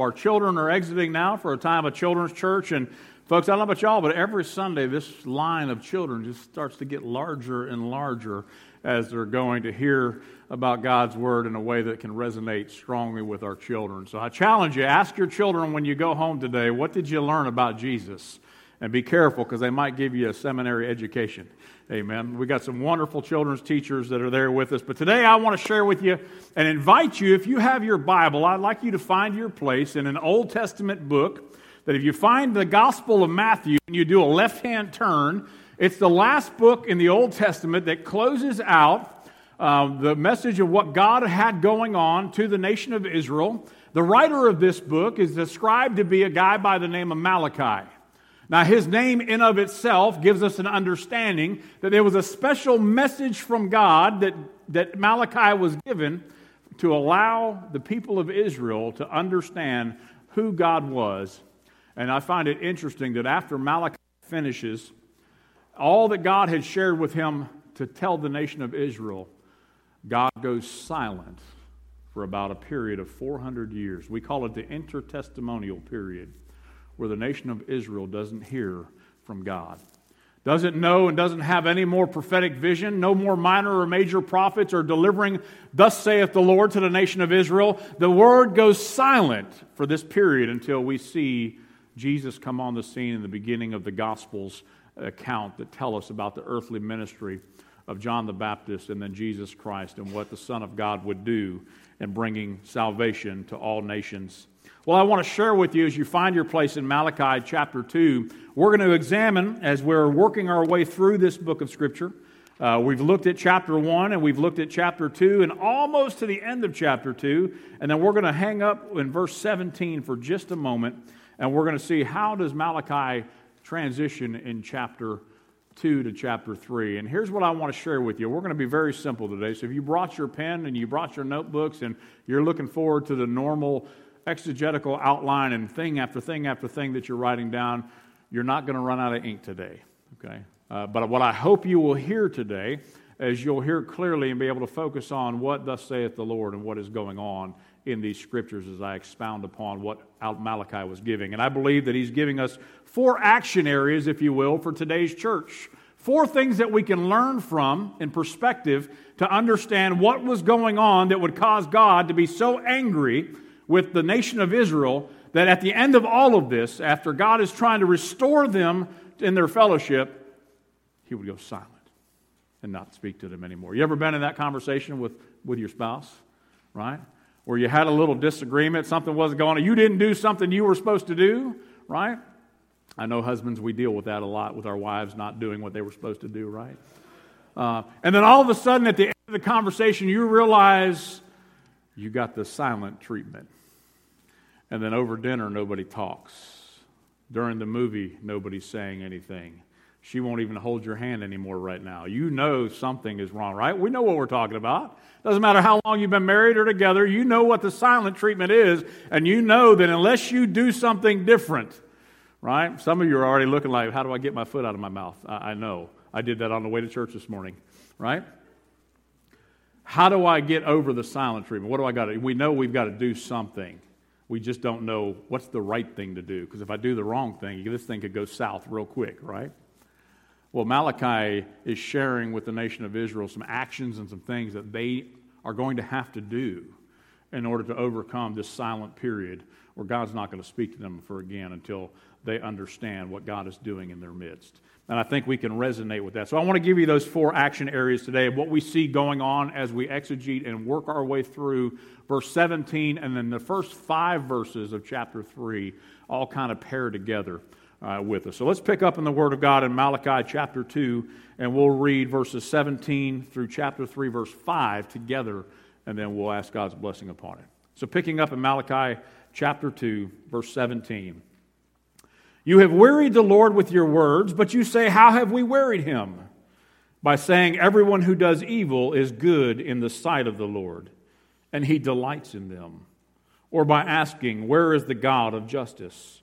Our children are exiting now for a time of children's church, and folks, I don't know about y'all, but every Sunday this line of children just starts to get larger and larger as they're going to hear about God's Word in a way that can resonate strongly with our children. So I challenge you, ask your children when you go home today, what did you learn about Jesus? And be careful, because they might give you a seminary education. Amen. We got some wonderful children's teachers that are there with us. But today I want to share with you and invite you, if you have your Bible, I'd like you to find your place in an Old Testament book that if you find the Gospel of Matthew and you do a left-hand turn, it's the last book in the Old Testament that closes out the message of what God had going on to the nation of Israel. The writer of this book is described to be a guy by the name of Malachi. Now, his name in of itself gives us an understanding that there was a special message from God that Malachi was given to allow the people of Israel to understand who God was. And I find it interesting that after Malachi finishes, all that God had shared with him to tell the nation of Israel, God goes silent for about a period of 400 years. We call it the intertestamental period, where the nation of Israel doesn't hear from God, doesn't know and doesn't have any more prophetic vision, no more minor or major prophets are delivering, thus saith the Lord to the nation of Israel. The word goes silent for this period until we see Jesus come on the scene in the beginning of the Gospels account that tell us about the earthly ministry of John the Baptist and then Jesus Christ and what the Son of God would do in bringing salvation to all nations. Well, I want to share with you as you find your place in Malachi chapter 2, we're going to examine, as we're working our way through this book of Scripture, we've looked at chapter 1 and we've looked at chapter 2 and almost to the end of chapter 2, and then we're going to hang up in verse 17 for just a moment, and we're going to see how does Malachi transition in chapter 2 to chapter 3. And here's what I want to share with you. We're going to be very simple today, so if you brought your pen and you brought your notebooks and you're looking forward to the normal exegetical outline and thing after thing after thing that you're writing down, you're not going to run out of ink today, okay? But what I hope you will hear today is you'll hear clearly and be able to focus on what thus saith the Lord and what is going on in these scriptures as I expound upon what Malachi was giving. And I believe that he's giving us 4 action areas, if you will, for today's church. 4 things that we can learn from in perspective to understand what was going on that would cause God to be so angry with the nation of Israel, that at the end of all of this, after God is trying to restore them in their fellowship, he would go silent and not speak to them anymore. You ever been in that conversation with your spouse, right? Where you had a little disagreement, something wasn't going on, you didn't do something you were supposed to do, right? I know husbands, we deal with that a lot with our wives not doing what they were supposed to do, right? And then all of a sudden at the end of the conversation, you realize you got the silent treatment. And then over dinner, nobody talks. During the movie, nobody's saying anything. She won't even hold your hand anymore right now. You know something is wrong, right? We know what we're talking about. Doesn't matter how long you've been married or together, you know what the silent treatment is, and you know that unless you do something different, right? Some of you are already looking like, how do I get my foot out of my mouth? I know. I did that on the way to church this morning, right? How do I get over the silent treatment? What do I got to do? We know we've got to do something. We just don't know what's the right thing to do, because if I do the wrong thing, this thing could go south real quick, right? Well, Malachi is sharing with the nation of Israel some actions and some things that they are going to have to do in order to overcome this silent period where God's not going to speak to them for again until they understand what God is doing in their midst. And I think we can resonate with that. So I want to give you those 4 action areas today of what we see going on as we exegete and work our way through verse 17, and then the first 5 verses of chapter 3 all kind of pair together with us. So let's pick up in the Word of God in Malachi chapter 2, and we'll read verses 17 through chapter 3, verse 5 together, and then we'll ask God's blessing upon it. So picking up in Malachi chapter 2, verse 17. You have wearied the Lord with your words, but you say, how have we wearied him? By saying, everyone who does evil is good in the sight of the Lord, and he delights in them. Or by asking, where is the God of justice?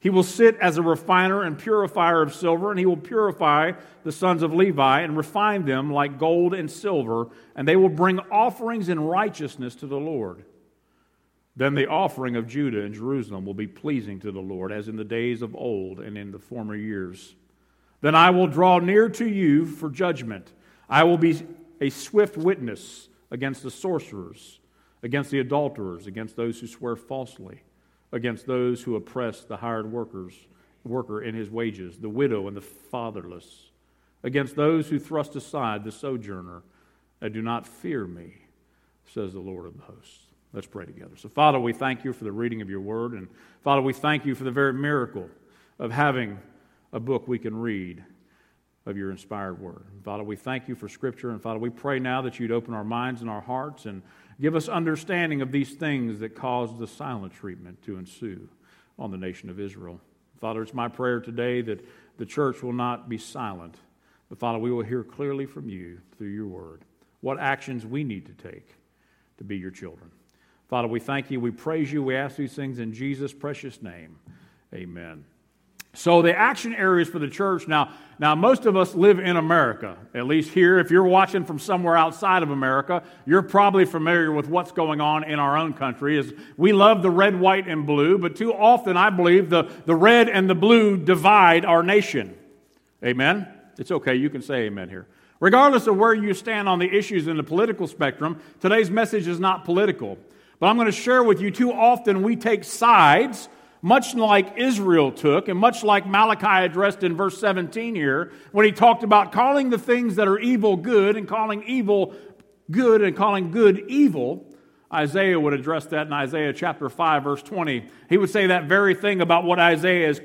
He will sit as a refiner and purifier of silver, and he will purify the sons of Levi and refine them like gold and silver, and they will bring offerings in righteousness to the Lord. Then the offering of Judah and Jerusalem will be pleasing to the Lord, as in the days of old and in the former years. Then I will draw near to you for judgment. I will be a swift witness against the sorcerers, against the adulterers, against those who swear falsely, against those who oppress the hired worker in his wages, the widow and the fatherless, against those who thrust aside the sojourner, and do not fear me, says the Lord of the hosts. Let's pray together. So, Father, we thank you for the reading of your word. And, Father, we thank you for the very miracle of having a book we can read of your inspired word. And, Father, we thank you for Scripture. And, Father, we pray now that you'd open our minds and our hearts and give us understanding of these things that caused the silent treatment to ensue on the nation of Israel. Father, it's my prayer today that the church will not be silent, but, Father, we will hear clearly from you through your word what actions we need to take to be your children. Father, we thank you, we praise you, we ask these things in Jesus' precious name. Amen. So the action areas for the church. Now most of us live in America, at least here. If you're watching from somewhere outside of America, you're probably familiar with what's going on in our own country. We love the red, white, and blue, but too often, I believe, the red and the blue divide our nation. Amen? It's okay, you can say amen here. Regardless of where you stand on the issues in the political spectrum, today's message is not political. But I'm going to share with you, too often we take sides, much like Israel took, and much like Malachi addressed in verse 17 here, when he talked about calling the things that are evil good, and calling good evil. Isaiah would address that in Isaiah chapter 5, verse 20. He would say that very thing about what Isaiah is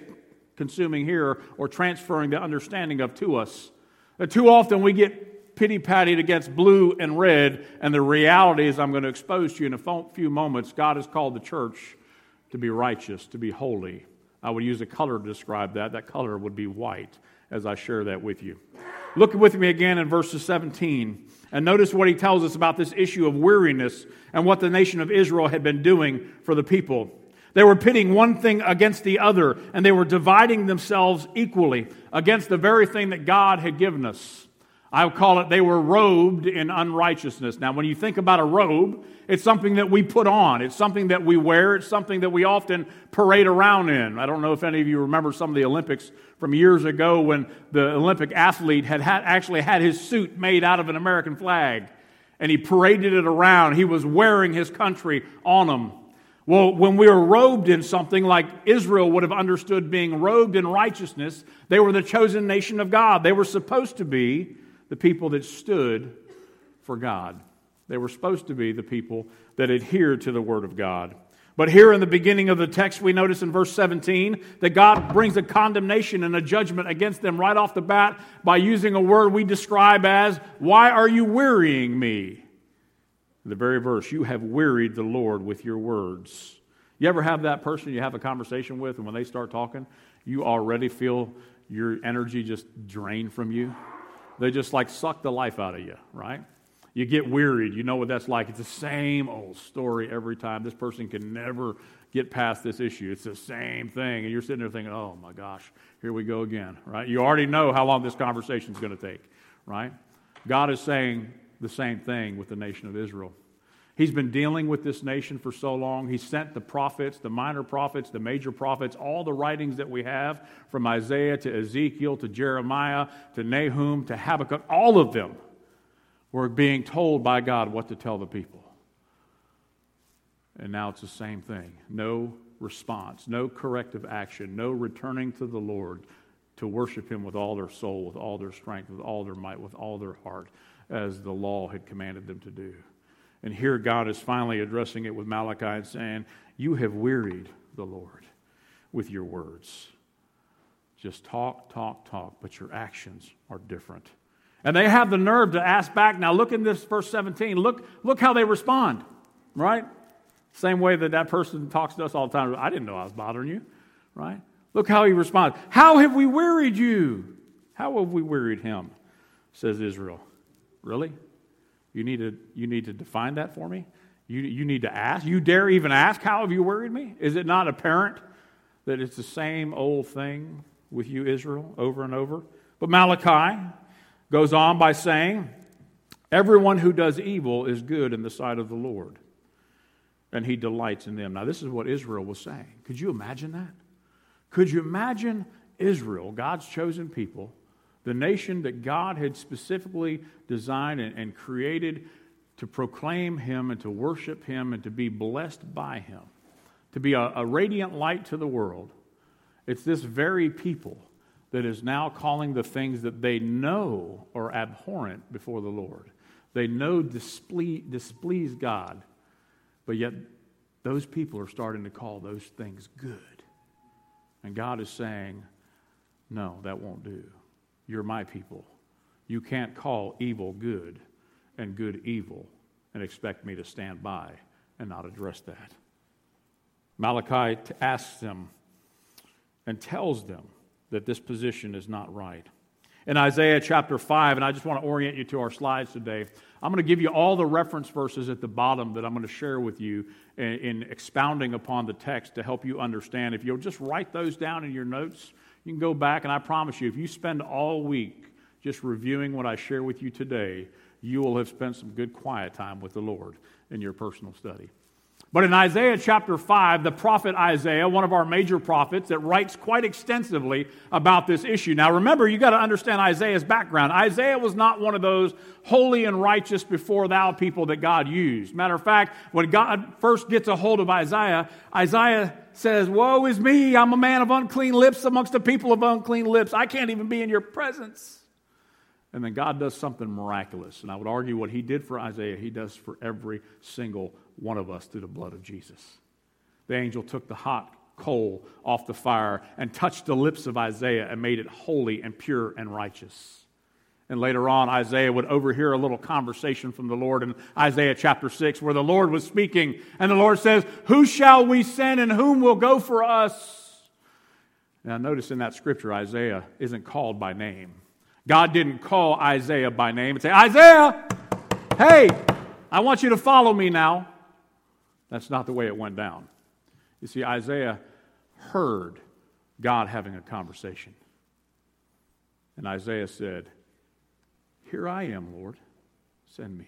consuming here, or transferring the understanding of to us. But too often we get pity-pattied against blue and red, and the reality is, I'm going to expose to you in a few moments, God has called the church to be righteous, to be holy. I would use a color to describe that. That color would be white, as I share that with you. Look with me again in verses 17, and notice what he tells us about this issue of weariness and what the nation of Israel had been doing for the people. They were pitting one thing against the other, and they were dividing themselves equally against the very thing that God had given us. I would call it, they were robed in unrighteousness. Now, when you think about a robe, it's something that we put on. It's something that we wear. It's something that we often parade around in. I don't know if any of you remember some of the Olympics from years ago when the Olympic athlete had actually had his suit made out of an American flag, and he paraded it around. He was wearing his country on him. Well, when we were robed in something like Israel would have understood being robed in righteousness, they were the chosen nation of God. They were supposed to be the people that stood for God. They were supposed to be the people that adhered to the Word of God. But here in the beginning of the text, we notice in verse 17 that God brings a condemnation and a judgment against them right off the bat by using a word we describe as, "Why are you wearying me?" The very verse, "You have wearied the Lord with your words." You ever have that person you have a conversation with, and when they start talking, you already feel your energy just drain from you? They just like suck the life out of you, right? You get wearied. You know what that's like. It's the same old story every time. This person can never get past this issue. It's the same thing. And you're sitting there thinking, oh my gosh, here we go again, right? You already know how long this conversation is going to take, right? God is saying the same thing with the nation of Israel. He's been dealing with this nation for so long. He sent the prophets, the minor prophets, the major prophets, all the writings that we have from Isaiah to Ezekiel to Jeremiah to Nahum to Habakkuk. All of them were being told by God what to tell the people. And now it's the same thing. No response, no corrective action, no returning to the Lord to worship Him with all their soul, with all their strength, with all their might, with all their heart, as the law had commanded them to do. And here God is finally addressing it with Malachi and saying, you have wearied the Lord with your words. Just talk, but your actions are different. And they have the nerve to ask back. Now look in this verse 17. Look how they respond, right? Same way that person talks to us all the time. I didn't know I was bothering you, right? Look how he responds. How have we wearied you? How have we wearied him, says Israel. Really? You need to define that for me? You need to ask? You dare even ask, how have you wearied me? Is it not apparent that it's the same old thing with you, Israel, over and over? But Malachi goes on by saying, everyone who does evil is good in the sight of the Lord, and he delights in them. Now, this is what Israel was saying. Could you imagine that? Could you imagine Israel, God's chosen people, the nation that God had specifically designed and created to proclaim Him and to worship Him and to be blessed by Him, to be a radiant light to the world? It's this very people that is now calling the things that they know are abhorrent before the Lord. They know displease God, but yet those people are starting to call those things good. And God is saying, no, that won't do. You're my people. You can't call evil good and good evil and expect me to stand by and not address that. Malachi asks them and tells them that this position is not right. In Isaiah chapter 5, and I just want to orient you to our slides today, I'm going to give you all the reference verses at the bottom that I'm going to share with you in expounding upon the text to help you understand. If you'll just write those down in your notes, you can go back, and I promise you, if you spend all week just reviewing what I share with you today, you will have spent some good quiet time with the Lord in your personal study. But in Isaiah chapter 5, the prophet Isaiah, one of our major prophets, that writes quite extensively about this issue. Now remember, you got to understand Isaiah's background. Isaiah was not one of those holy and righteous before thou people that God used. Matter of fact, when God first gets a hold of Isaiah, Isaiah says, woe is me, I'm a man of unclean lips amongst a people of unclean lips. I can't even be in your presence. And then God does something miraculous. And I would argue what He did for Isaiah, He does for every single one of us through the blood of Jesus. The angel took the hot coal off the fire and touched the lips of Isaiah and made it holy and pure and righteous. And later on, Isaiah would overhear a little conversation from the Lord in Isaiah chapter 6 where the Lord was speaking. And the Lord says, who shall we send and whom will go for us? Now notice in that scripture, Isaiah isn't called by name. God didn't call Isaiah by name and say, Isaiah, hey, I want you to follow me now. That's not the way it went down. You see, Isaiah heard God having a conversation. And Isaiah said, here I am, Lord, send me.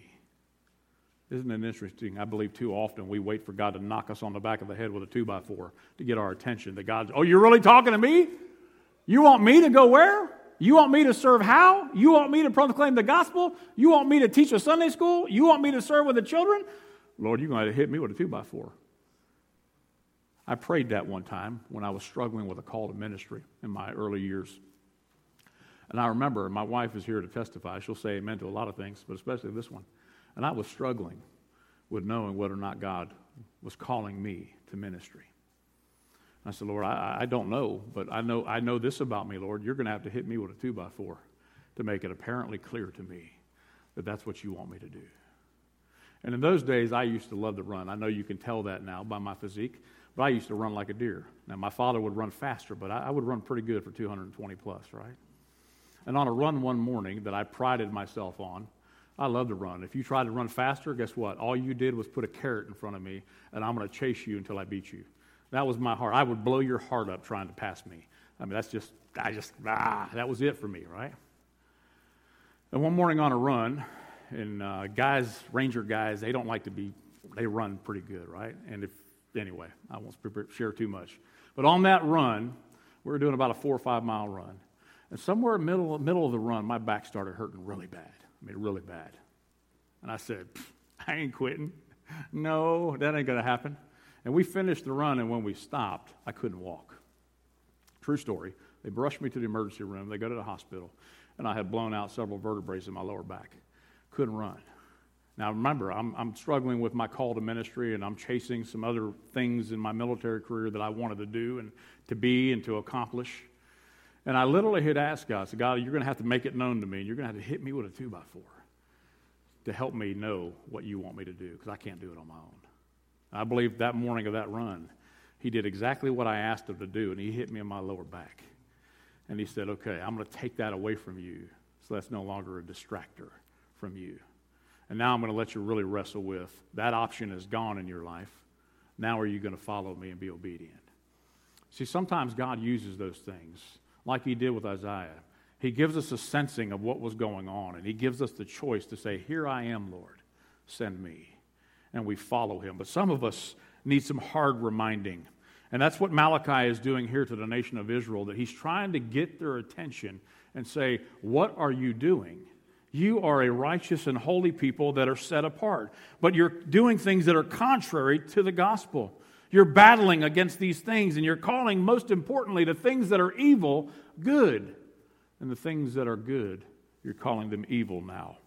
Isn't it interesting? I believe too often we wait for God to knock us on the back of the head with a 2x4 to get our attention. That God's, oh, you're really talking to me? You want me to go where? You want me to serve how? You want me to proclaim the gospel? You want me to teach a Sunday school? You want me to serve with the children? Lord, you're going to hit me with a 2x4. I prayed that one time when I was struggling with a call to ministry in my early years. And I remember, my wife is here to testify. She'll say amen to a lot of things, but especially this one. And I was struggling with knowing whether or not God was calling me to ministry. I said, Lord, I don't know, but I know this about me, Lord. You're going to have to hit me with a 2x4 to make it apparently clear to me that that's what you want me to do. And in those days, I used to love to run. I know you can tell that now by my physique, but I used to run like a deer. Now, my father would run faster, but I would run pretty good for 220 plus, right? And on a run one morning that I prided myself on, I love to run. If you tried to run faster, guess what? All you did was put a carrot in front of me, and I'm going to chase you until I beat you. That was my heart. I would blow your heart up trying to pass me. I mean, that was it for me, right? And one morning on a run, and ranger guys, they don't like to be, they run pretty good, right? And anyway, I won't share too much. But on that run, we were doing about a 4 or 5 mile run. And somewhere in the middle of the run, my back started hurting really bad. I mean, really bad. And I said, I ain't quitting. No, that ain't going to happen. And we finished the run, and when we stopped, I couldn't walk. True story. They brushed me to the emergency room. They go to the hospital, and I had blown out several vertebrae in my lower back. Couldn't run. Now, remember, I'm struggling with my call to ministry, and I'm chasing some other things in my military career that I wanted to do and to be and to accomplish. And I literally had asked God, I said, God, you're going to have to make it known to me, and you're going to have to hit me with a 2x4 to help me know what you want me to do, because I can't do it on my own. I believe that morning of that run, He did exactly what I asked him to do, and he hit me in my lower back. And he said, okay, I'm going to take that away from you, so that's no longer a distractor from you. And now I'm going to let you really wrestle with, that option is gone in your life. Now are you going to follow me and be obedient? See, sometimes God uses those things, like he did with Isaiah. He gives us a sensing of what was going on, and he gives us the choice to say, here I am, Lord, send me. And we follow him. But some of us need some hard reminding. And that's what Malachi is doing here to the nation of Israel, that he's trying to get their attention and say, what are you doing? You are a righteous and holy people that are set apart, but you're doing things that are contrary to the gospel. You're battling against these things, and you're calling, most importantly, the things that are evil, good. And the things that are good, you're calling them evil now.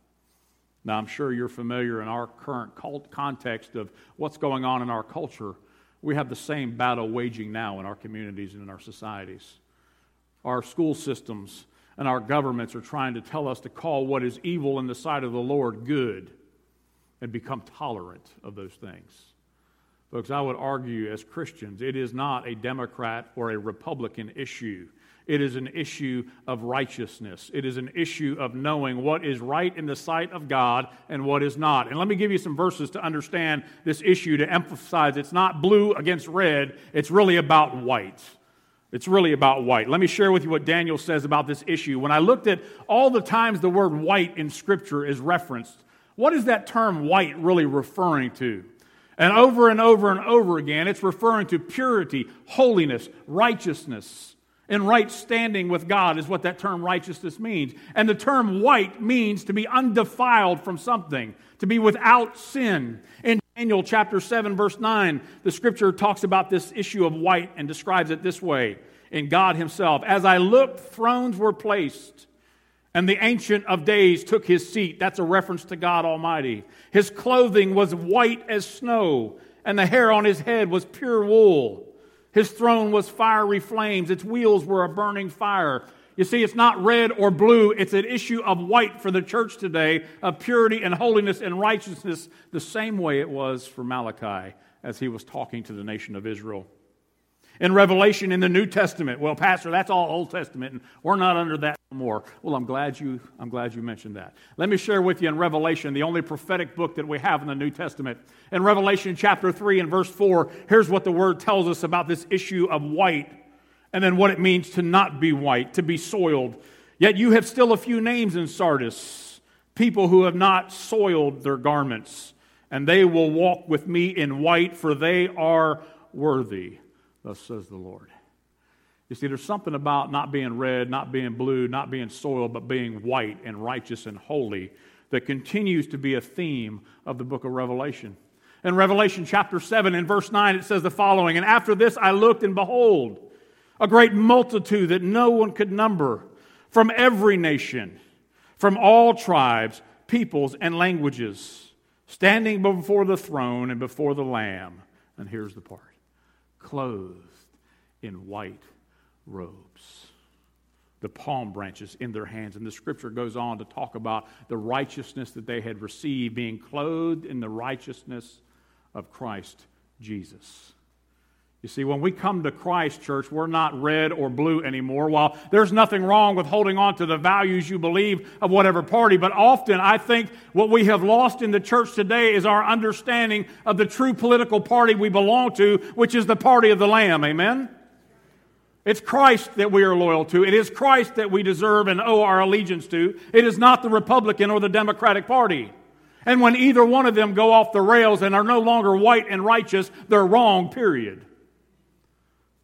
Now, I'm sure you're familiar in our current context of what's going on in our culture. We have the same battle waging now in our communities and in our societies. Our school systems and our governments are trying to tell us to call what is evil in the sight of the Lord good and become tolerant of those things. Folks, I would argue as Christians, it is not a Democrat or a Republican issue. It is an issue of righteousness. It is an issue of knowing what is right in the sight of God and what is not. And let me give you some verses to understand this issue, to emphasize it's not blue against red. It's really about white. It's really about white. Let me share with you what Daniel says about this issue. When I looked at all the times the word white in Scripture is referenced, what is that term white really referring to? And over and over again, it's referring to purity, holiness, righteousness. In right standing with God is what that term righteousness means. And the term white means to be undefiled from something, to be without sin. In Daniel chapter 7, verse 9, the Scripture talks about this issue of white and describes it this way in God himself. As I looked, thrones were placed, and the Ancient of Days took his seat. That's a reference to God Almighty. His clothing was white as snow, and the hair on his head was pure wool. His throne was fiery flames. Its wheels were a burning fire. You see, it's not red or blue. It's an issue of white for the church today, of purity and holiness and righteousness, the same way it was for Malachi as he was talking to the nation of Israel. In Revelation, in the New Testament, well, Pastor, that's all Old Testament, and we're not under that anymore. Well, I'm glad you mentioned that. Let me share with you in Revelation, the only prophetic book that we have in the New Testament. In Revelation chapter 3 and verse 4, here's what the Word tells us about this issue of white, and then what it means to not be white, to be soiled. Yet you have still a few names in Sardis, people who have not soiled their garments, and they will walk with me in white, for they are worthy. Thus says the Lord. You see, there's something about not being red, not being blue, not being soiled, but being white and righteous and holy that continues to be a theme of the book of Revelation. In Revelation chapter 7 and verse 9, it says the following, And after this I looked, and behold, a great multitude that no one could number, from every nation, from all tribes, peoples, and languages, standing before the throne and before the Lamb. And here's the part. Clothed in white robes, the palm branches in their hands. And the Scripture goes on to talk about the righteousness that they had received, being clothed in the righteousness of Christ Jesus. You see, when we come to Christ, church, we're not red or blue anymore. While there's nothing wrong with holding on to the values you believe of whatever party, but often I think what we have lost in the church today is our understanding of the true political party we belong to, which is the party of the Lamb. Amen? It's Christ that we are loyal to. It is Christ that we deserve and owe our allegiance to. It is not the Republican or the Democratic Party. And when either one of them go off the rails and are no longer white and righteous, they're wrong, period.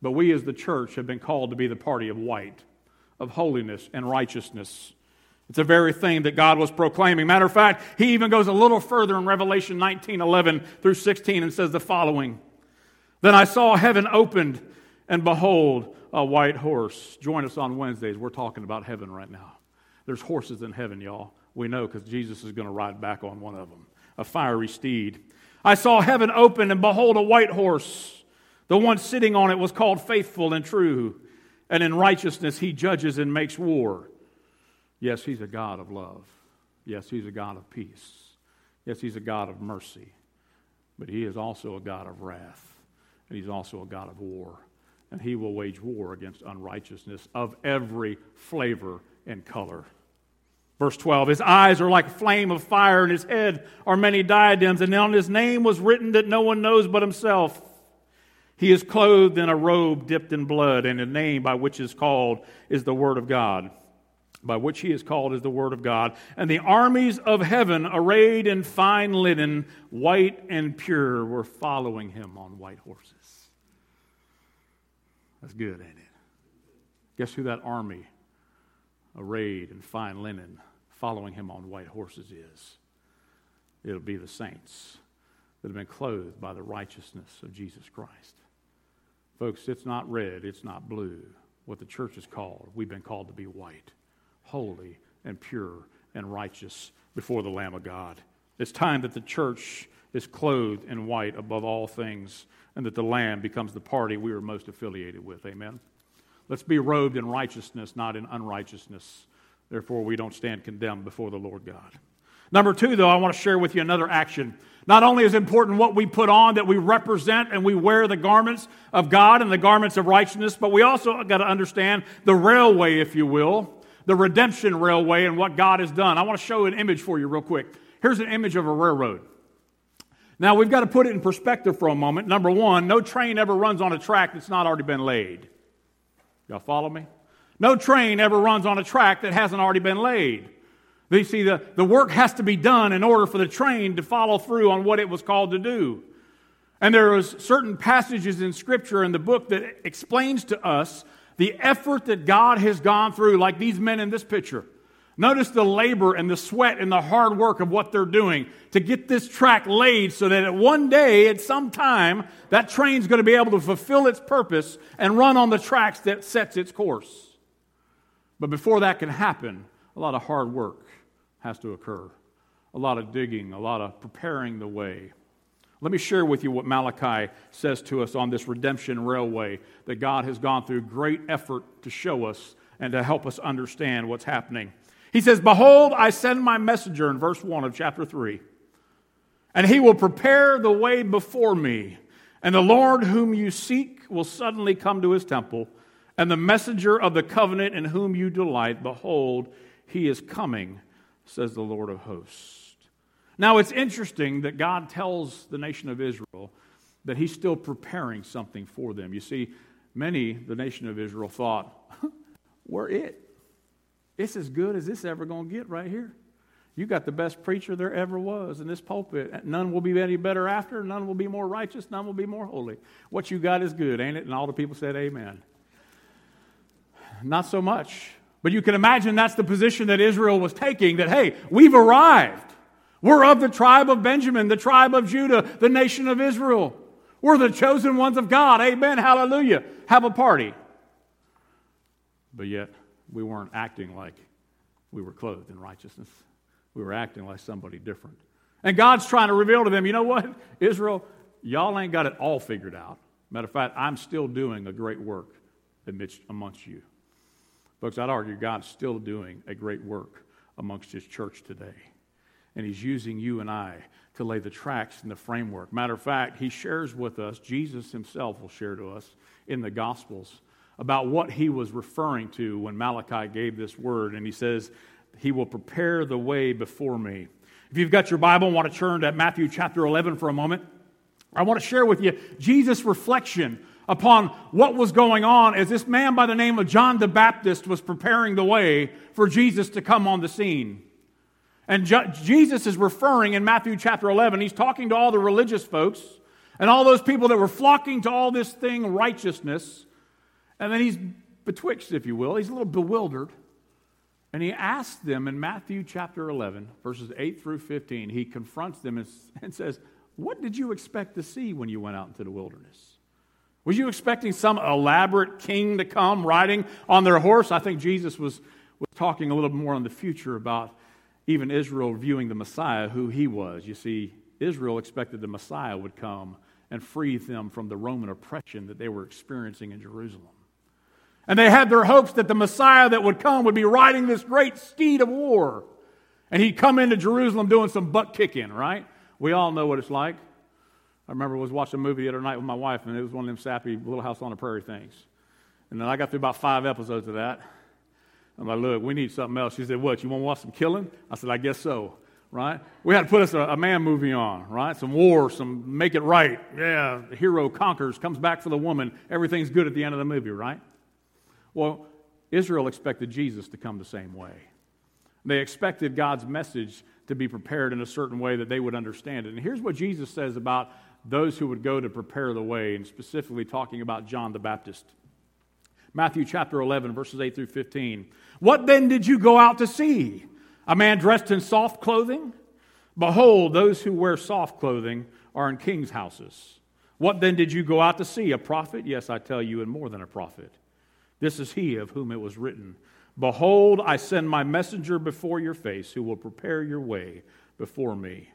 But we as the church have been called to be the party of white, of holiness and righteousness. It's a very thing that God was proclaiming. Matter of fact, he even goes a little further in Revelation 19:11 through 16 and says the following. Then I saw heaven opened, and behold, a white horse. Join us on Wednesdays. We're talking about heaven right now. There's horses in heaven, y'all. We know because Jesus is going to ride back on one of them, a fiery steed. I saw heaven opened, and behold, a white horse. The one sitting on it was called Faithful and True, and in righteousness he judges and makes war. Yes, he's a God of love. Yes, he's a God of peace. Yes, he's a God of mercy. But he is also a God of wrath. and he's also a God of war. And he will wage war against unrighteousness of every flavor and color. Verse 12, his eyes are like a flame of fire, and his head are many diadems, and on his name was written that no one knows but himself. He is clothed in a robe dipped in blood, and a name by which is called is the Word of God. By which he is called is the Word of God. And the armies of heaven, arrayed in fine linen, white and pure, were following him on white horses. That's good, ain't it? Guess who that army arrayed in fine linen, following him on white horses is? It'll be the saints that have been clothed by the righteousness of Jesus Christ. Folks, it's not red, it's not blue. What the church is called, we've been called to be white, holy and pure and righteous before the Lamb of God. It's time that the church is clothed in white above all things, and that the Lamb becomes the party we are most affiliated with. Amen? Let's be robed in righteousness, not in unrighteousness. Therefore, we don't stand condemned before the Lord God. Number two, though, I want to share with you another action. Not only is it important what we put on, that we represent and we wear the garments of God and the garments of righteousness, but we also got to understand the railway, if you will, the redemption railway and what God has done. I want to show an image for you real quick. Here's an image of a railroad. Now, we've got to put it in perspective for a moment. Number one, no train ever runs on a track that's not already been laid. Y'all follow me? No train ever runs on a track that hasn't already been laid. You see, the work has to be done in order for the train to follow through on what it was called to do. And there is certain passages in Scripture in the book that explains to us the effort that God has gone through, like these men in this picture. Notice the labor and the sweat and the hard work of what they're doing to get this track laid so that at one day, at some time, that train's going to be able to fulfill its purpose and run on the tracks that sets its course. But before that can happen, a lot of hard work has to occur. A lot of digging, a lot of preparing the way. Let me share with you what Malachi says to us on this redemption railway that God has gone through great effort to show us and to help us understand what's happening. He says, "Behold, I send my messenger," in verse 1 of chapter 3, "and he will prepare the way before me. And the Lord whom you seek will suddenly come to his temple, and the messenger of the covenant in whom you delight, behold, he is coming, says the Lord of hosts." Now, it's interesting that God tells the nation of Israel that he's still preparing something for them. You see, many, the nation of Israel, thought, we're it. It's as good as this ever going to get right here. You got the best preacher there ever was in this pulpit. None will be any better after. None will be more righteous. None will be more holy. What you got is good, ain't it? And all the people said, amen. Not so much. But you can imagine that's the position that Israel was taking, that, hey, we've arrived. We're of the tribe of Benjamin, the tribe of Judah, the nation of Israel. We're the chosen ones of God. Amen, hallelujah. Have a party. But yet, we weren't acting like we were clothed in righteousness. We were acting like somebody different. And God's trying to reveal to them, you know what, Israel, y'all ain't got it all figured out. Matter of fact, I'm still doing a great work amongst you. Folks, I'd argue God's still doing a great work amongst his church today. And he's using you and I to lay the tracks and the framework. Matter of fact, he shares with us, Jesus himself will share to us in the Gospels about what he was referring to when Malachi gave this word. And he says, he will prepare the way before me. If you've got your Bible and want to turn to Matthew chapter 11 for a moment, I want to share with you Jesus' reflection upon what was going on as this man by the name of John the Baptist was preparing the way for Jesus to come on the scene. And Jesus is referring in Matthew chapter 11, he's talking to all the religious folks and all those people that were flocking to all this thing, righteousness. And then he's betwixt, if you will. He's a little bewildered. And he asks them in Matthew chapter 11, verses 8 through 15, he confronts them and says, "What did you expect to see when you went out into the wilderness? Was you expecting some elaborate king to come riding on their horse?" I think Jesus was talking a little more on the future about even Israel viewing the Messiah, who he was. You see, Israel expected the Messiah would come and free them from the Roman oppression that they were experiencing in Jerusalem. And they had their hopes that the Messiah that would come would be riding this great steed of war. And he'd come into Jerusalem doing some butt kicking, right? We all know what it's like. I remember I was watching a movie the other night with my wife, and it was one of them sappy Little House on the Prairie things. And then I got through about 5 episodes of that. I'm like, look, we need something else. She said, what, you want to watch some killing? I said, I guess so, right? We had to put us a man movie on, right? Some war, some make it right. Yeah, the hero conquers, comes back for the woman. Everything's good at the end of the movie, right? Well, Israel expected Jesus to come the same way. They expected God's message to be prepared in a certain way that they would understand it. And here's what Jesus says about those who would go to prepare the way, and specifically talking about John the Baptist. Matthew chapter 11, verses 8 through 15. What then did you go out to see? A man dressed in soft clothing? Behold, those who wear soft clothing are in kings' houses. What then did you go out to see? A prophet? Yes, I tell you, and more than a prophet. This is he of whom it was written, Behold, I send my messenger before your face, who will prepare your way before me.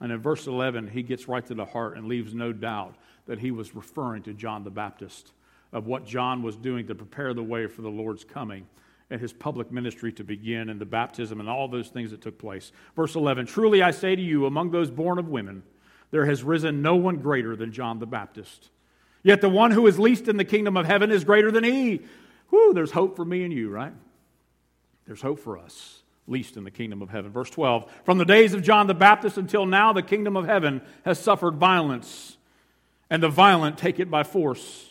And in verse 11, he gets right to the heart and leaves no doubt that he was referring to John the Baptist, of what John was doing to prepare the way for the Lord's coming and his public ministry to begin, and the baptism and all those things that took place. Verse 11, Truly I say to you, among those born of women, there has risen no one greater than John the Baptist. Yet the one who is least in the kingdom of heaven is greater than he. Whew, there's hope for me and you, right? There's hope for us, least in the kingdom of heaven. Verse 12, From the days of John the Baptist until now, the kingdom of heaven has suffered violence, and the violent take it by force.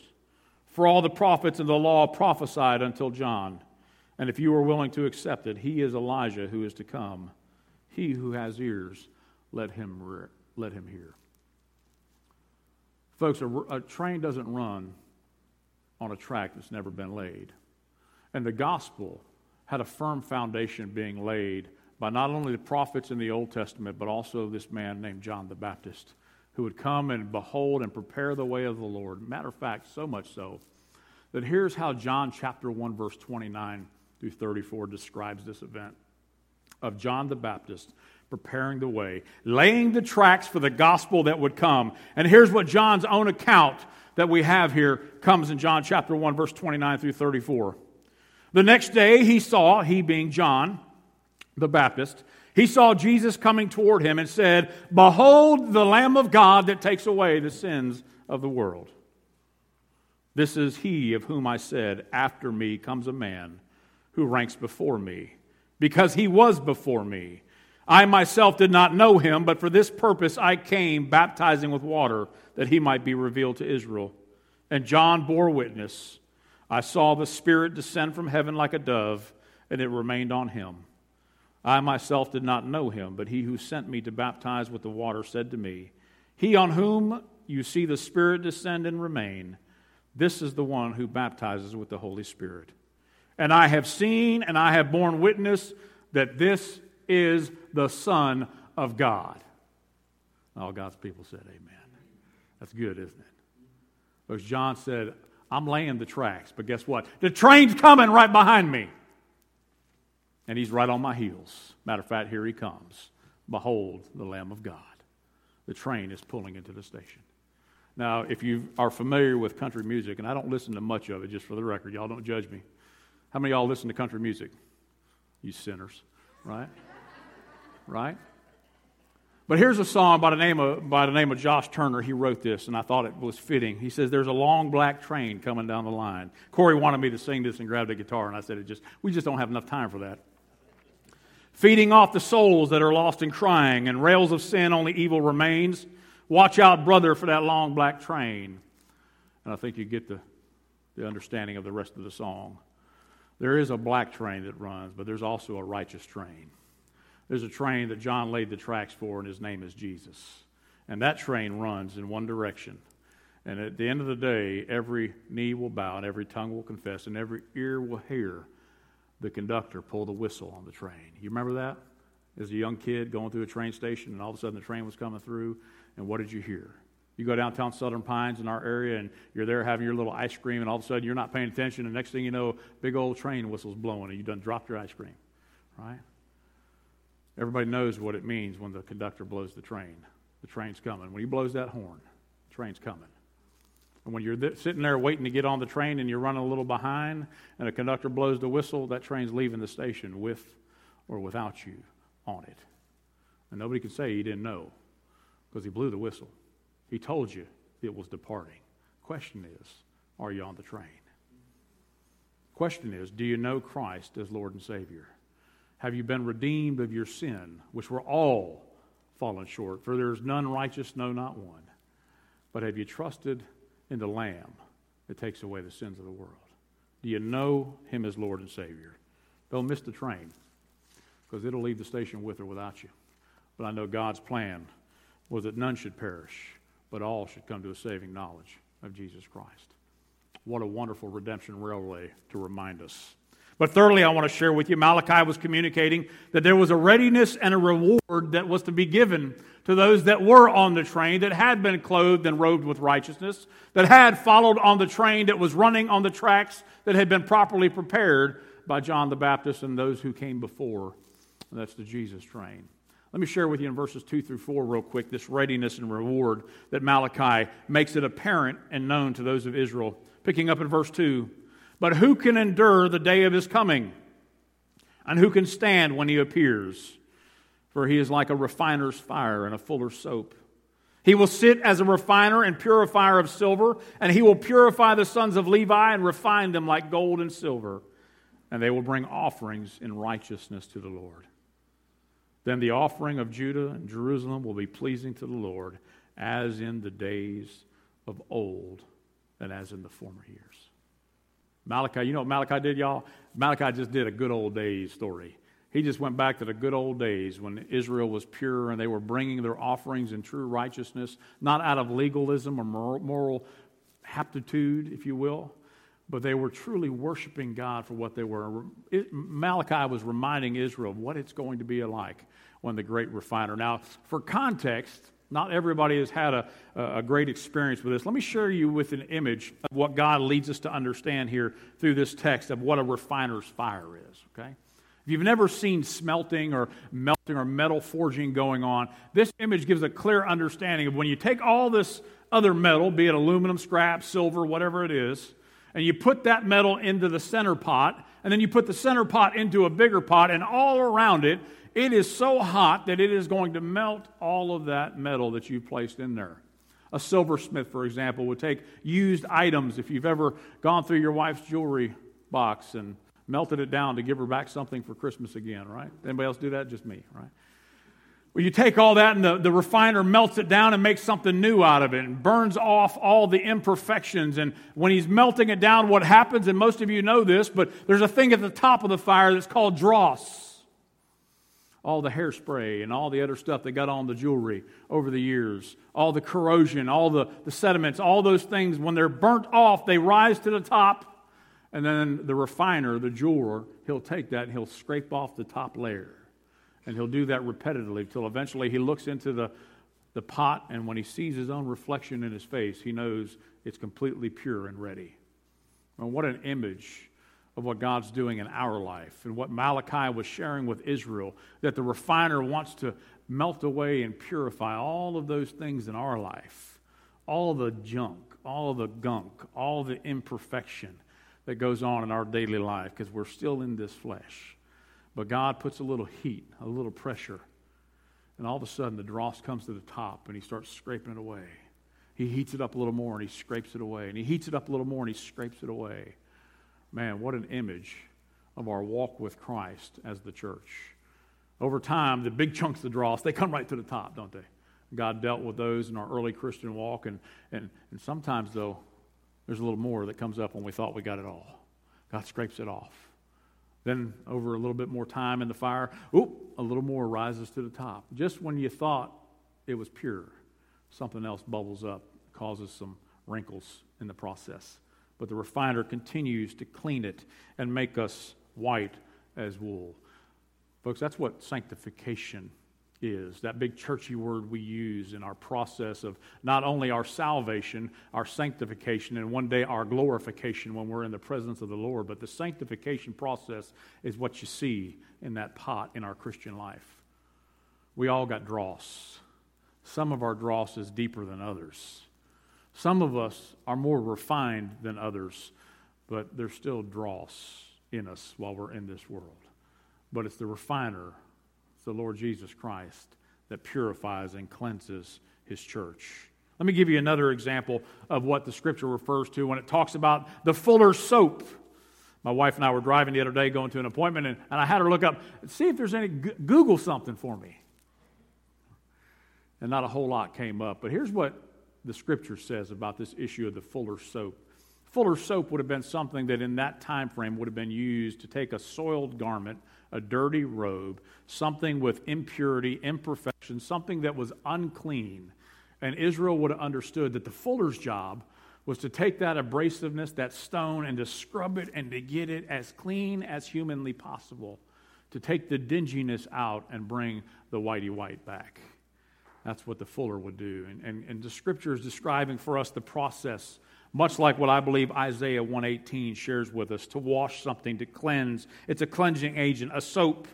For all the prophets and the law prophesied until John. And if you are willing to accept it, he is Elijah who is to come. He who has ears, let him hear. Folks, a train doesn't run on a track that's never been laid. And the gospel had a firm foundation being laid by not only the prophets in the Old Testament, but also this man named John the Baptist, who would come and behold and prepare the way of the Lord. Matter of fact, so much so, that here's how John chapter 1, verse 29 through 34 describes this event of John the Baptist preparing the way, laying the tracks for the gospel that would come. And here's what John's own account that we have here comes in John chapter 1, verse 29 through 34. The next day he saw, he being John the Baptist, he saw Jesus coming toward him and said, Behold the Lamb of God that takes away the sins of the world. This is he of whom I said, After me comes a man who ranks before me, because he was before me. I myself did not know him, but for this purpose I came, baptizing with water, that he might be revealed to Israel. And John bore witness. I saw the Spirit descend from heaven like a dove, and it remained on him. I myself did not know him, but he who sent me to baptize with the water said to me, He on whom you see the Spirit descend and remain, this is the one who baptizes with the Holy Spirit. And I have seen and I have borne witness that this is the Son of God. All God's people said amen. That's good, isn't it? Because John said, I'm laying the tracks, but guess what? The train's coming right behind me. And he's right on my heels. Matter of fact, here he comes. Behold, the Lamb of God. The train is pulling into the station. Now, if you are familiar with country music, and I don't listen to much of it, just for the record, y'all don't judge me. How many of y'all listen to country music? You sinners, right? Right? But here's a song by the name of Josh Turner. He wrote this, and I thought it was fitting. He says, There's a long black train coming down the line. Corey wanted me to sing this and grab the guitar, and I said, we just don't have enough time for that. Feeding off the souls that are lost and crying, and rails of sin, only evil remains. Watch out, brother, for that long black train. And I think you get the understanding of the rest of the song. There is a black train that runs, but there's also a righteous train. There's a train that John laid the tracks for, and his name is Jesus. And that train runs in one direction. And at the end of the day, every knee will bow, and every tongue will confess, and every ear will hear the conductor pull the whistle on the train. You remember that? As a young kid going through a train station, and all of a sudden the train was coming through, and what did you hear? You go downtown Southern Pines in our area, and you're there having your little ice cream, and all of a sudden you're not paying attention, and next thing you know, big old train whistle's blowing, and you done dropped your ice cream, right? Everybody knows what it means when the conductor blows the train. The train's coming. When he blows that horn, the train's coming. And when you're sitting there waiting to get on the train and you're running a little behind and the conductor blows the whistle, that train's leaving the station with or without you on it. And nobody can say he didn't know because he blew the whistle. He told you it was departing. Question is, are you on the train? Question is, do you know Christ as Lord and Savior? Have you been redeemed of your sin, which we're all fallen short? For there is none righteous, no, not one. But have you trusted in the Lamb that takes away the sins of the world? Do you know Him as Lord and Savior? Don't miss the train, because it'll leave the station with or without you. But I know God's plan was that none should perish, but all should come to a saving knowledge of Jesus Christ. What a wonderful redemption railway to remind us. But thirdly, I want to share with you, Malachi was communicating that there was a readiness and a reward that was to be given to those that were on the train, that had been clothed and robed with righteousness, that had followed on the train that was running on the tracks that had been properly prepared by John the Baptist and those who came before. And that's the Jesus train. Let me share with you in verses 2 through 4 real quick this readiness and reward that Malachi makes it apparent and known to those of Israel. Picking up in verse 2, "But who can endure the day of his coming? And who can stand when he appears? For he is like a refiner's fire and a fuller's soap. He will sit as a refiner and purifier of silver, and he will purify the sons of Levi and refine them like gold and silver. And they will bring offerings in righteousness to the Lord. Then the offering of Judah and Jerusalem will be pleasing to the Lord, as in the days of old and as in the former years." Malachi, you know what Malachi did, y'all? Malachi just did a good old days story. He just went back to the good old days when Israel was pure and they were bringing their offerings in true righteousness, not out of legalism or moral aptitude, if you will, but they were truly worshiping God for what they were. Malachi was reminding Israel of what it's going to be like when the great refiner. Now, for context, not everybody has had a great experience with this. Let me share you with an image of what God leads us to understand here through this text of what a refiner's fire is, okay? If you've never seen smelting or metal forging going on, this image gives a clear understanding of when you take all this other metal, be it aluminum, scrap, silver, whatever it is, and you put that metal into the center pot, and then you put the center pot into a bigger pot, and all around it, it is so hot that it is going to melt all of that metal that you placed in there. A silversmith, for example, would take used items. If you've ever gone through your wife's jewelry box and melted it down to give her back something for Christmas again, right? Anybody else do that? Just me, right? Well, you take all that and the refiner melts it down and makes something new out of it and burns off all the imperfections. And when he's melting it down, what happens, and most of you know this, but there's a thing at the top of the fire that's called dross. All the hairspray and all the other stuff that got on the jewelry over the years, all the corrosion, all the sediments, all those things, when they're burnt off, they rise to the top. And then the refiner, the jeweler, he'll take that and he'll scrape off the top layer. And he'll do that repetitively till eventually he looks into the pot, and when he sees his own reflection in his face, he knows it's completely pure and ready. And what an image of what God's doing in our life and what Malachi was sharing with Israel, that the refiner wants to melt away and purify all of those things in our life, all the junk, all the gunk, all the imperfection that goes on in our daily life, because we're still in this flesh. But God puts a little heat, a little pressure, and all of a sudden the dross comes to the top and he starts scraping it away. He heats it up a little more and he scrapes it away, and he heats it up a little more and he scrapes it away. Man, what an image of our walk with Christ as the church. Over time, the big chunks of dross, they come right to the top, don't they? God dealt with those in our early Christian walk, and sometimes, though, there's a little more that comes up when we thought we got it all. God scrapes it off. Then over a little bit more time in the fire, a little more rises to the top. Just when you thought it was pure, something else bubbles up, causes some wrinkles in the process. But the refiner continues to clean it and make us white as wool. Folks, that's what sanctification is, that big churchy word we use in our process of not only our salvation, our sanctification, and one day our glorification when we're in the presence of the Lord, but the sanctification process is what you see in that pot in our Christian life. We all got dross. Some of our dross is deeper than others. Some of us are more refined than others, but there's still dross in us while we're in this world. But it's the refiner, it's the Lord Jesus Christ, that purifies and cleanses His church. Let me give you another example of what the Scripture refers to when it talks about the fuller soap. My wife and I were driving the other day going to an appointment, and I had her look up, see if there's any, Google something for me. And not a whole lot came up. But here's what the Scripture says about this issue of the fuller soap. Fuller soap would have been something that in that time frame would have been used to take a soiled garment, a dirty robe, something with impurity, imperfection, something that was unclean. And Israel would have understood that the fuller's job was to take that abrasiveness, that stone, and to scrub it and to get it as clean as humanly possible, to take the dinginess out and bring the whitey white back. That's what the fuller would do. And the Scripture is describing for us the process, much like what I believe Isaiah 1:18 shares with us, to wash something, to cleanse. It's a cleansing agent, a soap.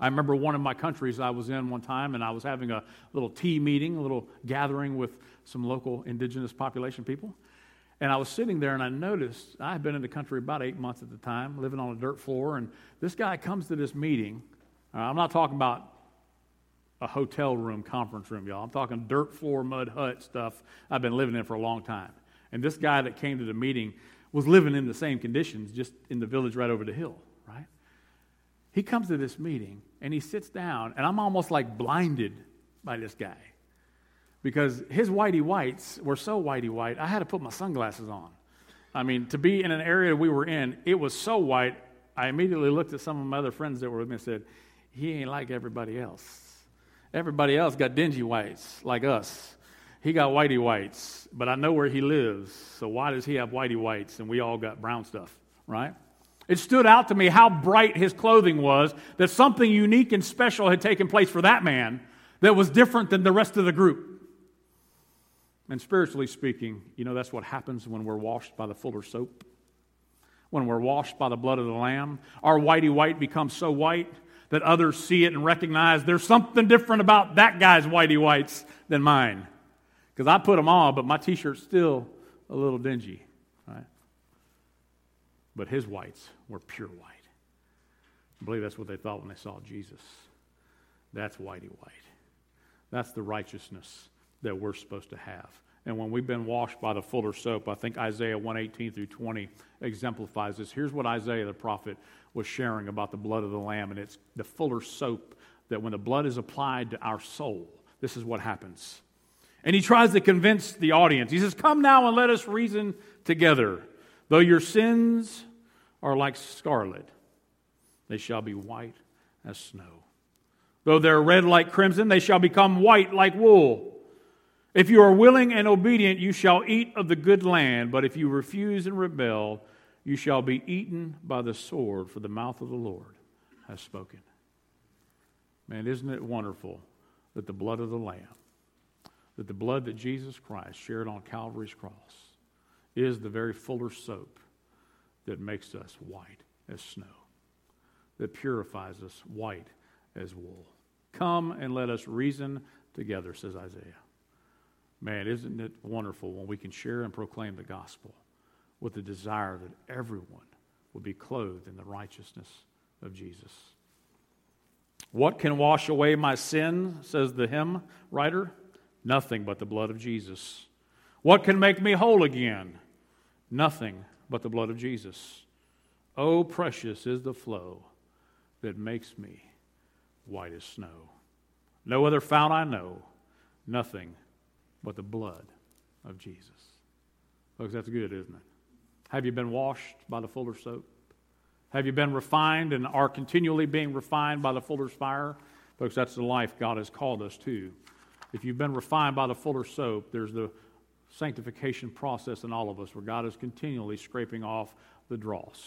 I remember one of my countries I was in one time, and I was having a little tea meeting, a little gathering with some local indigenous population people. And I was sitting there, and I noticed, I had been in the country about 8 months at the time, living on a dirt floor, and this guy comes to this meeting. I'm not talking about a hotel room, conference room, y'all. I'm talking dirt floor, mud hut stuff I've been living in for a long time. And this guy that came to the meeting was living in the same conditions, just in the village right over the hill, right? He comes to this meeting, and he sits down, and I'm almost like blinded by this guy because his whitey whites were so whitey white, I had to put my sunglasses on. I mean, to be in an area we were in, it was so white, I immediately looked at some of my other friends that were with me and said, he ain't like everybody else. Everybody else got dingy whites like us. He got whitey whites, but I know where he lives, so why does he have whitey whites and we all got brown stuff, right? It stood out to me how bright his clothing was, that something unique and special had taken place for that man that was different than the rest of the group. And spiritually speaking, you know, that's what happens when we're washed by the fuller soap. When we're washed by the blood of the Lamb, our whitey white becomes so white that others see it and recognize there's something different about that guy's whitey whites than mine. Because I put them on, but my t-shirt's still a little dingy, right? But his whites were pure white. I believe that's what they thought when they saw Jesus. That's whitey white. That's the righteousness that we're supposed to have. And when we've been washed by the fuller soap, I think Isaiah 1:18 through 20 exemplifies this. Here's what Isaiah the prophet was sharing about the blood of the Lamb, and it's the fuller soap that when the blood is applied to our soul, this is what happens. And he tries to convince the audience. He says, come now and let us reason together. Though your sins are like scarlet, they shall be white as snow. Though they're red like crimson, they shall become white like wool. If you are willing and obedient, you shall eat of the good land, but if you refuse and rebel, you shall be eaten by the sword, for the mouth of the Lord has spoken. Man, isn't it wonderful that the blood of the Lamb, that the blood that Jesus Christ shared on Calvary's cross, is the very fuller soap that makes us white as snow, that purifies us white as wool. Come and let us reason together, says Isaiah. Man, isn't it wonderful when we can share and proclaim the gospel with the desire that everyone will be clothed in the righteousness of Jesus. What can wash away my sin, says the hymn writer? Nothing but the blood of Jesus. What can make me whole again? Nothing but the blood of Jesus. Oh, precious is the flow that makes me white as snow. No other fount I know, nothing but the blood of Jesus. Folks, that's good, isn't it? Have you been washed by the fuller soap? Have you been refined and are continually being refined by the fuller's fire? Folks, that's the life God has called us to. If you've been refined by the fuller soap, there's the sanctification process in all of us where God is continually scraping off the dross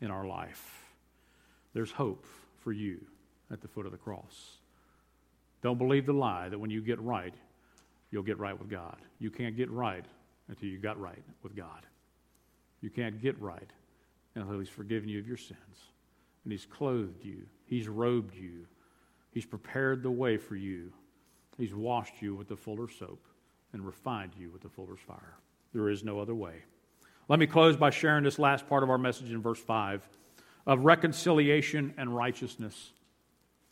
in our life. There's hope for you at the foot of the cross. Don't believe the lie that when you get right, you'll get right with God. You can't get right until you got right with God. You can't get right until He's forgiven you of your sins. And He's clothed you. He's robed you. He's prepared the way for you. He's washed you with the fuller soap and refined you with the fuller's fire. There is no other way. Let me close by sharing this last part of our message in verse 5 of reconciliation and righteousness.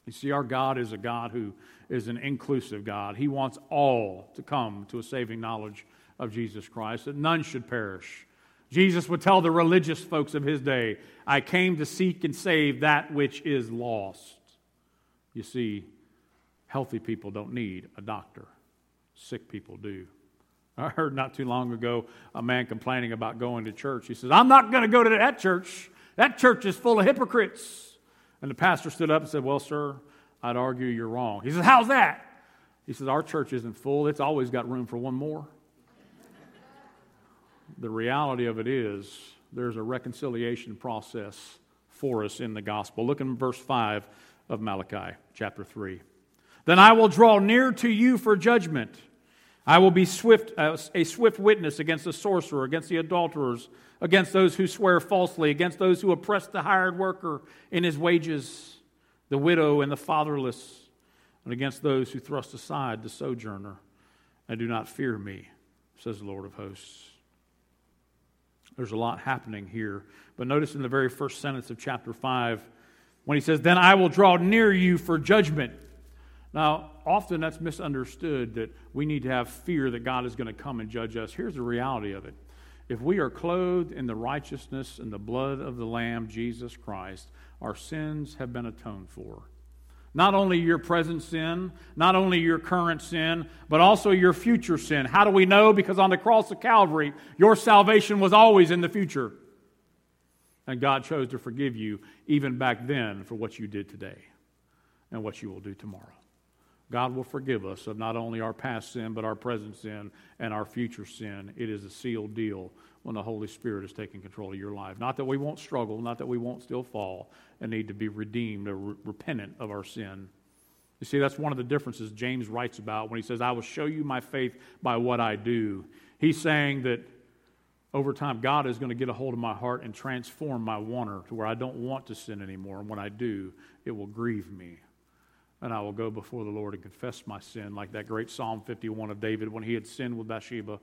You see, our God is a God who is an inclusive God. He wants all to come to a saving knowledge of Jesus Christ, that none should perish. Jesus would tell the religious folks of his day, I came to seek and save that which is lost. You see, healthy people don't need a doctor. Sick people do. I heard not too long ago a man complaining about going to church. He says, I'm not going to go to that church. That church is full of hypocrites. And the pastor stood up and said, well, sir, I'd argue you're wrong. He says, how's that? He says, our church isn't full. It's always got room for one more. The reality of it is there's a reconciliation process for us in the gospel. Look in verse 5 of Malachi chapter 3. Then I will draw near to you for judgment. I will be a swift witness against the sorcerer, against the adulterers, against those who swear falsely, against those who oppress the hired worker in his wages, the widow and the fatherless, and against those who thrust aside the sojourner and do not fear me, says the Lord of hosts. There's a lot happening here. But notice in the very first sentence of chapter 5, when he says, then I will draw near you for judgment. Now, often that's misunderstood, that we need to have fear that God is going to come and judge us. Here's the reality of it. If we are clothed in the righteousness and the blood of the Lamb, Jesus Christ, our sins have been atoned for. Not only your present sin, not only your current sin, but also your future sin. How do we know? Because on the cross of Calvary, your salvation was always in the future. And God chose to forgive you even back then for what you did today and what you will do tomorrow. God will forgive us of not only our past sin, but our present sin and our future sin. It is a sealed deal when the Holy Spirit is taking control of your life. Not that we won't struggle, not that we won't still fall and need to be redeemed or repentant of our sin. You see, that's one of the differences James writes about when he says, I will show you my faith by what I do. He's saying that over time, God is going to get a hold of my heart and transform my wanter to where I don't want to sin anymore. And when I do, it will grieve me. And I will go before the Lord and confess my sin, like that great Psalm 51 of David when he had sinned with Bathsheba.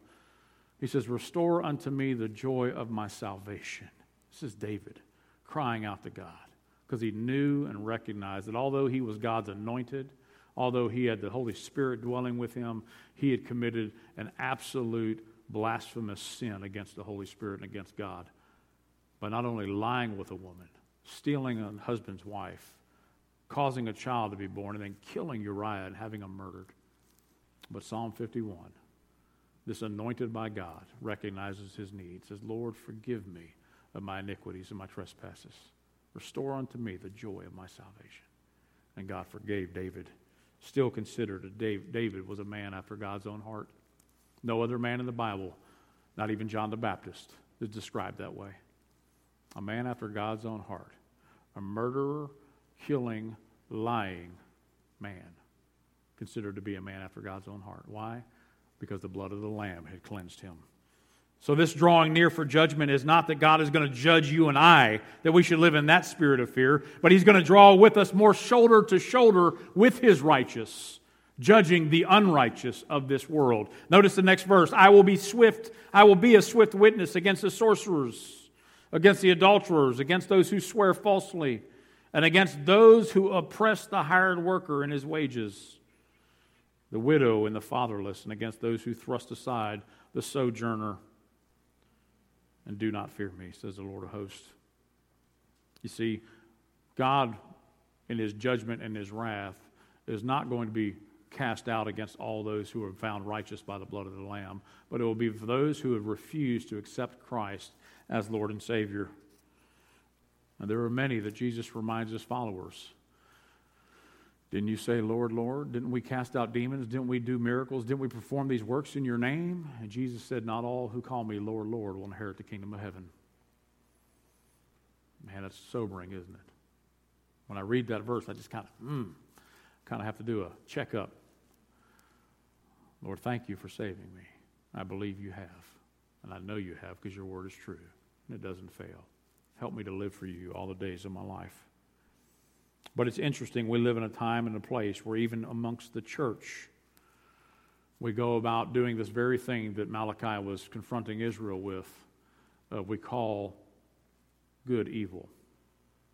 He says, restore unto me the joy of my salvation. This is David crying out to God because he knew and recognized that although he was God's anointed, although he had the Holy Spirit dwelling with him, he had committed an absolute blasphemous sin against the Holy Spirit and against God by not only lying with a woman, stealing a husband's wife, causing a child to be born, and then killing Uriah and having him murdered. But Psalm 51, this anointed by God, recognizes his need, says, Lord, forgive me of my iniquities and my trespasses. Restore unto me the joy of my salvation. And God forgave David. Still considered that David was a man after God's own heart. No other man in the Bible, not even John the Baptist, is described that way. A man after God's own heart. A murderer, killing, lying man, considered to be a man after God's own heart. Why? Because the blood of the Lamb had cleansed him. So this drawing near for judgment is not that God is going to judge you and I, that we should live in that spirit of fear, but he's going to draw with us more shoulder to shoulder with his righteous, judging the unrighteous of this world. Notice the next verse. I will be a swift witness against the sorcerers, against the adulterers, against those who swear falsely, and against those who oppress the hired worker in his wages, the widow and the fatherless, and against those who thrust aside the sojourner and do not fear me, says the Lord of hosts. You see, God in his judgment and his wrath is not going to be cast out against all those who are found righteous by the blood of the Lamb, but it will be for those who have refused to accept Christ as Lord and Savior. And there are many that Jesus reminds his followers. Didn't you say, Lord, Lord? Didn't we cast out demons? Didn't we do miracles? Didn't we perform these works in your name? And Jesus said, not all who call me Lord, Lord will inherit the kingdom of heaven. Man, that's sobering, isn't it? When I read that verse, I just kind of have to do a checkup. Lord, thank you for saving me. I believe you have. And I know you have because your word is true. And it doesn't fail. Help me to live for you all the days of my life. But it's interesting, we live in a time and a place where even amongst the church, we go about doing this very thing that Malachi was confronting Israel with. We call good evil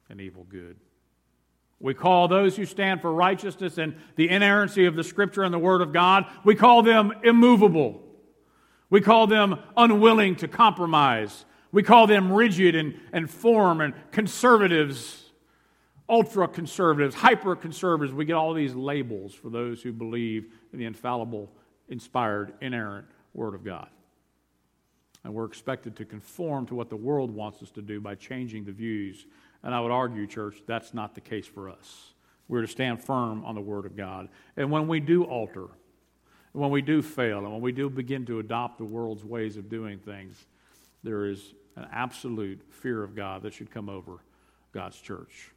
and evil good. We call those who stand for righteousness and the inerrancy of the Scripture and the Word of God, we call them immovable. We call them unwilling to compromise. We call them rigid and form and conservatives, ultra-conservatives, hyper-conservatives. We get all these labels for those who believe in the infallible, inspired, inerrant Word of God. And we're expected to conform to what the world wants us to do by changing the views. And I would argue, church, that's not the case for us. We're to stand firm on the Word of God. And when we do alter, and when we do fail, and when we do begin to adopt the world's ways of doing things, there is an absolute fear of God that should come over God's church.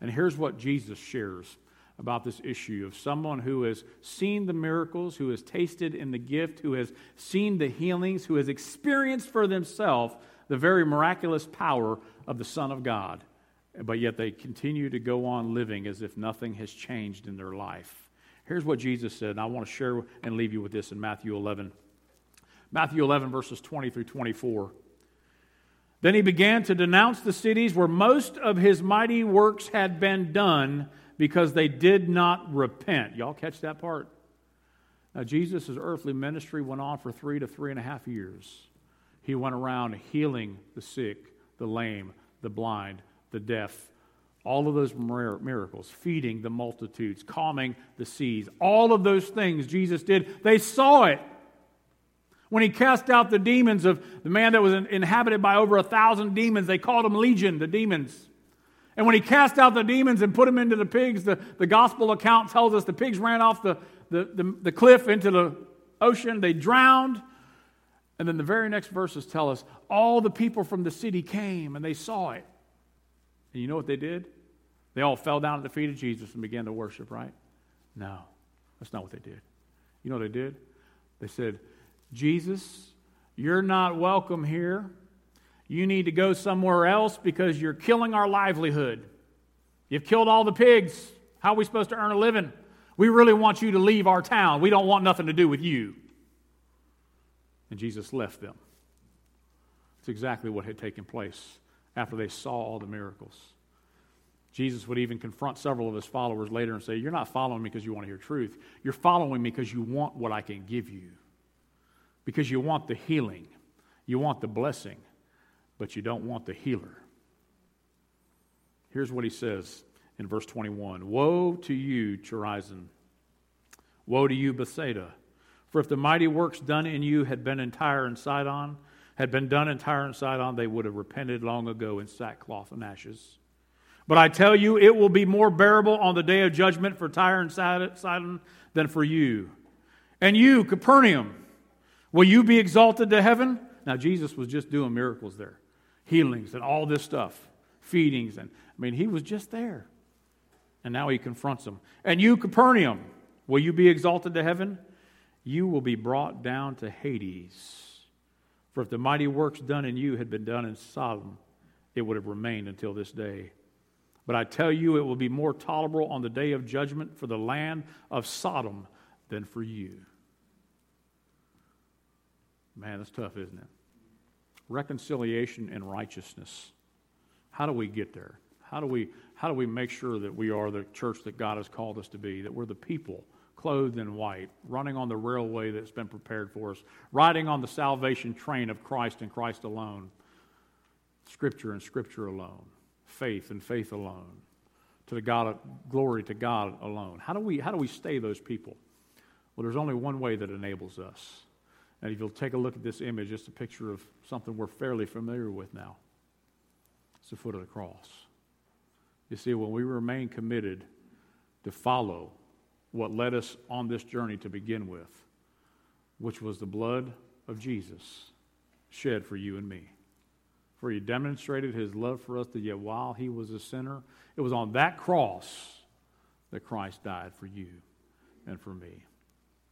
And here's what Jesus shares about this issue of someone who has seen the miracles, who has tasted in the gift, who has seen the healings, who has experienced for themselves the very miraculous power of the Son of God, but yet they continue to go on living as if nothing has changed in their life. Here's what Jesus said, and I want to share and leave you with this in Matthew 11. Matthew 11, verses 20 through 24. Then he began to denounce the cities where most of his mighty works had been done because they did not repent. Y'all catch that part? Now, Jesus' earthly ministry went on for 3 to 3.5 years. He went around healing the sick, the lame, the blind, the deaf, all of those miracles, feeding the multitudes, calming the seas, all of those things Jesus did. They saw it. When he cast out the demons of the man that was inhabited by over 1,000 demons, they called him Legion, the demons. And when he cast out the demons and put them into the pigs, the gospel account tells us the pigs ran off the cliff into the ocean. They drowned. And then the very next verses tell us all the people from the city came and they saw it. And you know what they did? They all fell down at the feet of Jesus and began to worship, right? No, that's not what they did. You know what they did? They said, Jesus, you're not welcome here. You need to go somewhere else because you're killing our livelihood. You've killed all the pigs. How are we supposed to earn a living? We really want you to leave our town. We don't want nothing to do with you. And Jesus left them. It's exactly what had taken place after they saw all the miracles. Jesus would even confront several of his followers later and say, you're not following me because you want to hear truth. You're following me because you want what I can give you. Because you want the healing, you want the blessing, but you don't want the healer. Here's what he says in verse 21. Woe to you, Chorazin. Woe to you, Bethsaida. For if the mighty works done in you had been in Tyre and Sidon, they would have repented long ago in sackcloth and ashes. But I tell you, it will be more bearable on the day of judgment for Tyre and Sidon than for you. And you, Capernaum, will you be exalted to heaven? Now, Jesus was just doing miracles there. Healings and all this stuff. Feedings. And I mean, he was just there. And now he confronts them. And you, Capernaum, will you be exalted to heaven? You will be brought down to Hades. For if the mighty works done in you had been done in Sodom, it would have remained until this day. But I tell you, it will be more tolerable on the day of judgment for the land of Sodom than for you. Man, that's tough, isn't it? Reconciliation and righteousness. How do we get there? How do we make sure that we are the church that God has called us to be, that we're the people clothed in white, running on the railway that's been prepared for us, riding on the salvation train of Christ and Christ alone, Scripture and Scripture alone, faith and faith alone, to the God, glory to God alone. How do we stay those people? Well, there's only one way that enables us. And if you'll take a look at this image, it's a picture of something we're fairly familiar with now. It's the foot of the cross. You see, when we remain committed to follow what led us on this journey to begin with, which was the blood of Jesus shed for you and me. For he demonstrated his love for us, that yet while he was a sinner, it was on that cross that Christ died for you and for me.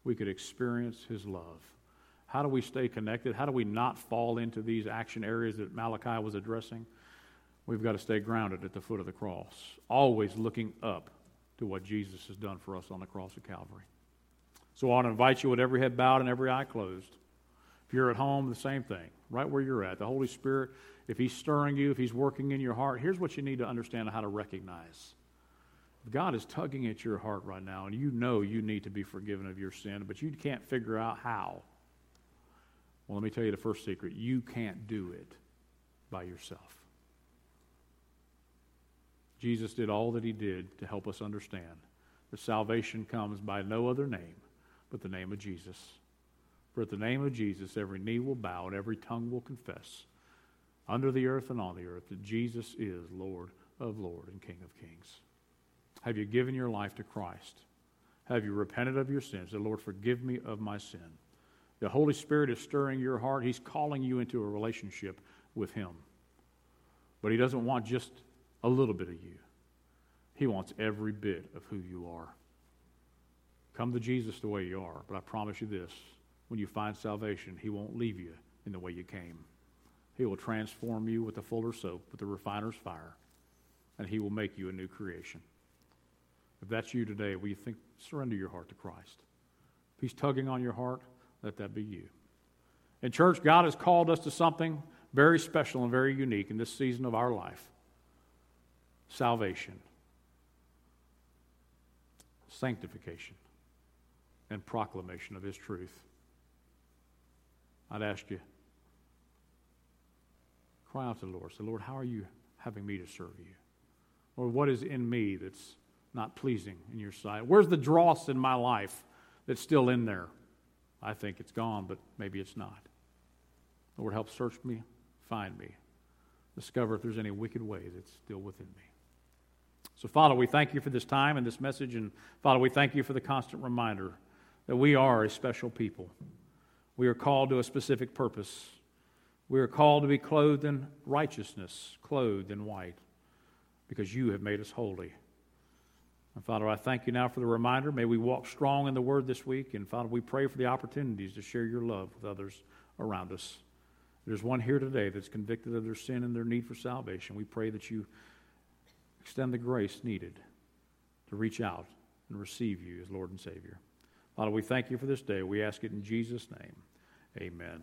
We could experience his love. How do we stay connected? How do we not fall into these action areas that Malachi was addressing? We've got to stay grounded at the foot of the cross, always looking up to what Jesus has done for us on the cross of Calvary. So I want to invite you with every head bowed and every eye closed. If you're at home, the same thing, right where you're at. The Holy Spirit, if he's stirring you, if he's working in your heart, here's what you need to understand how to recognize. God is tugging at your heart right now, and you know you need to be forgiven of your sin, but you can't figure out how. Well, let me tell you the first secret. You can't do it by yourself. Jesus did all that he did to help us understand that salvation comes by no other name but the name of Jesus. For at the name of Jesus, every knee will bow and every tongue will confess, under the earth and on the earth, that Jesus is Lord of Lords and King of Kings. Have you given your life to Christ? Have you repented of your sins? Say, Lord, forgive me of my sin. The Holy Spirit is stirring your heart. He's calling you into a relationship with him. But he doesn't want just a little bit of you. He wants every bit of who you are. Come to Jesus the way you are. But I promise you this, when you find salvation, he won't leave you in the way you came. He will transform you with the fuller soap, with the refiner's fire, and he will make you a new creation. If that's you today, will you think, surrender your heart to Christ? If he's tugging on your heart, let that be you. In church, God has called us to something very special and very unique in this season of our life. Salvation, sanctification, and proclamation of his truth. I'd ask you, cry out to the Lord. Say, Lord, how are you having me to serve you? Lord, what is in me that's not pleasing in your sight? Where's the dross in my life that's still in there? I think it's gone, but maybe it's not. Lord, help search me, find me, discover if there's any wicked way that's still within me. So, Father, we thank you for this time and this message, and Father, we thank you for the constant reminder that we are a special people. We are called to a specific purpose. We are called to be clothed in righteousness, clothed in white, because you have made us holy. And Father, I thank you now for the reminder. May we walk strong in the Word this week. And Father, we pray for the opportunities to share your love with others around us. There's one here today that's convicted of their sin and their need for salvation. We pray that you extend the grace needed to reach out and receive you as Lord and Savior. Father, we thank you for this day. We ask it in Jesus' name. Amen.